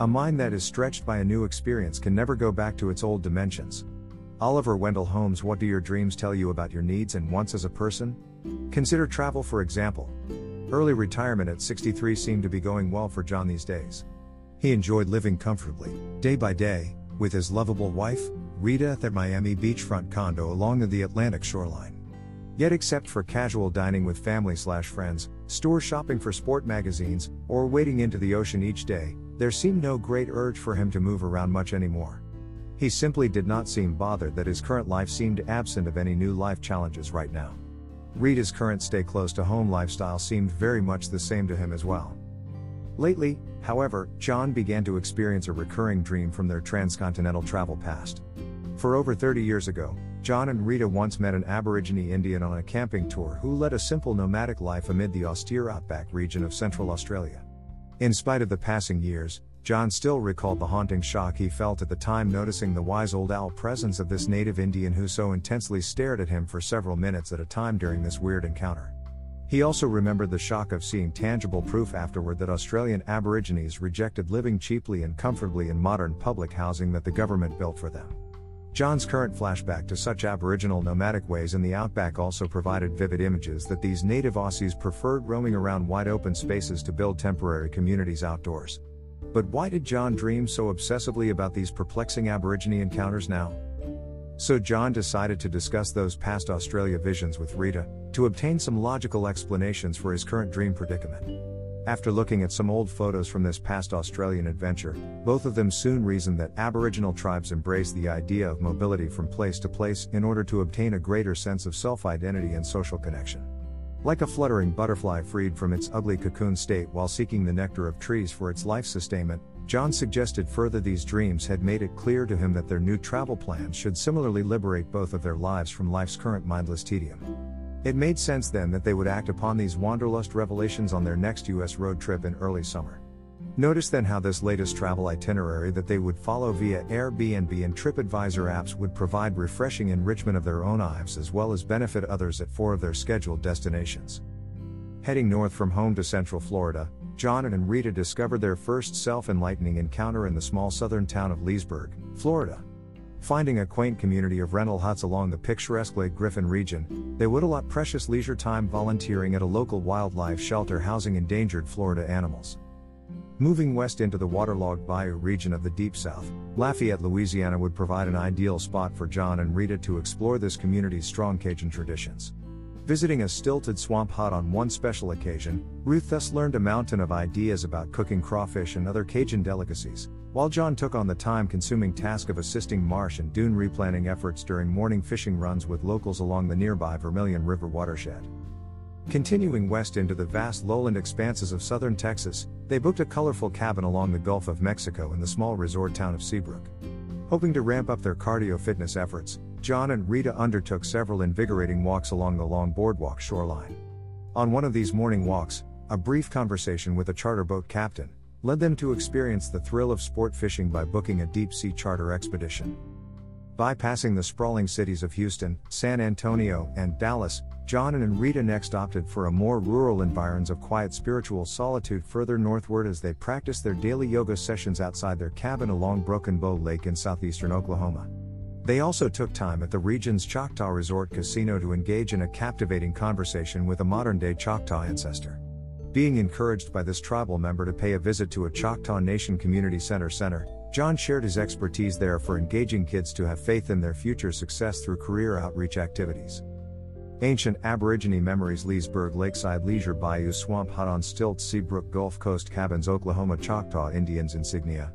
A mind that is stretched by a new experience can never go back to its old dimensions. Oliver Wendell Holmes. What do your dreams tell you about your needs and wants as a person? Consider travel, for example. Early retirement at 63 seemed to be going well for John these days. He enjoyed living comfortably, day by day, with his lovable wife, Rita, at their Miami beachfront condo along the Atlantic shoreline. Yet except for casual dining with family/friends, store shopping for sport magazines, or wading into the ocean each day, there seemed no great urge for him to move around much anymore. He simply did not seem bothered that his current life seemed absent of any new life challenges right now. Rita's current stay close to home lifestyle seemed very much the same to him as well. Lately, however, John began to experience a recurring dream from their transcontinental travel past. For over 30 years ago, John and Rita once met an Aborigine Indian on a camping tour who led a simple nomadic life amid the austere outback region of Central Australia. In spite of the passing years, John still recalled the haunting shock he felt at the time noticing the wise old owl presence of this native Indian who so intensely stared at him for several minutes at a time during this weird encounter. He also remembered the shock of seeing tangible proof afterward that Australian Aborigines rejected living cheaply and comfortably in modern public housing that the government built for them. John's current flashback to such Aboriginal nomadic ways in the outback also provided vivid images that these native Aussies preferred roaming around wide open spaces to build temporary communities outdoors. But why did John dream so obsessively about these perplexing Aborigine encounters now? So John decided to discuss those past Australia visions with Rita, to obtain some logical explanations for his current dream predicament. After looking at some old photos from this past Australian adventure, both of them soon reasoned that Aboriginal tribes embraced the idea of mobility from place to place in order to obtain a greater sense of self-identity and social connection. Like a fluttering butterfly freed from its ugly cocoon state while seeking the nectar of trees for its life sustainment, John suggested further these dreams had made it clear to him that their new travel plans should similarly liberate both of their lives from life's current mindless tedium. It made sense then that they would act upon these wanderlust revelations on their next U.S. road trip in early summer. Notice then how this latest travel itinerary that they would follow via Airbnb and TripAdvisor apps would provide refreshing enrichment of their own lives as well as benefit others at four of their scheduled destinations. Heading north from home to Central Florida, John and Rita discovered their first self-enlightening encounter in the small southern town of Leesburg, Florida. Finding a quaint community of rental huts along the picturesque Lake Griffin region, they would allot precious leisure time volunteering at a local wildlife shelter housing endangered Florida animals. Moving west into the waterlogged bayou region of the Deep South, Lafayette, Louisiana would provide an ideal spot for John and Rita to explore this community's strong Cajun traditions. Visiting a stilted swamp hut on one special occasion, Ruth thus learned a mountain of ideas about cooking crawfish and other Cajun delicacies, while John took on the time-consuming task of assisting marsh and dune replanting efforts during morning fishing runs with locals along the nearby Vermilion River watershed. Continuing west into the vast lowland expanses of southern Texas, they booked a colorful cabin along the Gulf of Mexico in the small resort town of Seabrook. Hoping to ramp up their cardio fitness efforts, John and Rita undertook several invigorating walks along the long boardwalk shoreline. On one of these morning walks, a brief conversation with a charter boat captain led them to experience the thrill of sport fishing by booking a deep-sea charter expedition. Bypassing the sprawling cities of Houston, San Antonio, and Dallas, John and Rita next opted for a more rural environs of quiet spiritual solitude further northward as they practiced their daily yoga sessions outside their cabin along Broken Bow Lake in southeastern Oklahoma. They also took time at the region's Choctaw Resort Casino to engage in a captivating conversation with a modern-day Choctaw ancestor. Being encouraged by this tribal member to pay a visit to a Choctaw Nation Community Center, John shared his expertise there for engaging kids to have faith in their future success through career outreach activities. Ancient Aborigine Memories. Leesburg Lakeside Leisure Bayou Swamp Hut on Stilts. Seabrook Gulf Coast Cabins. Oklahoma Choctaw Indians Insignia.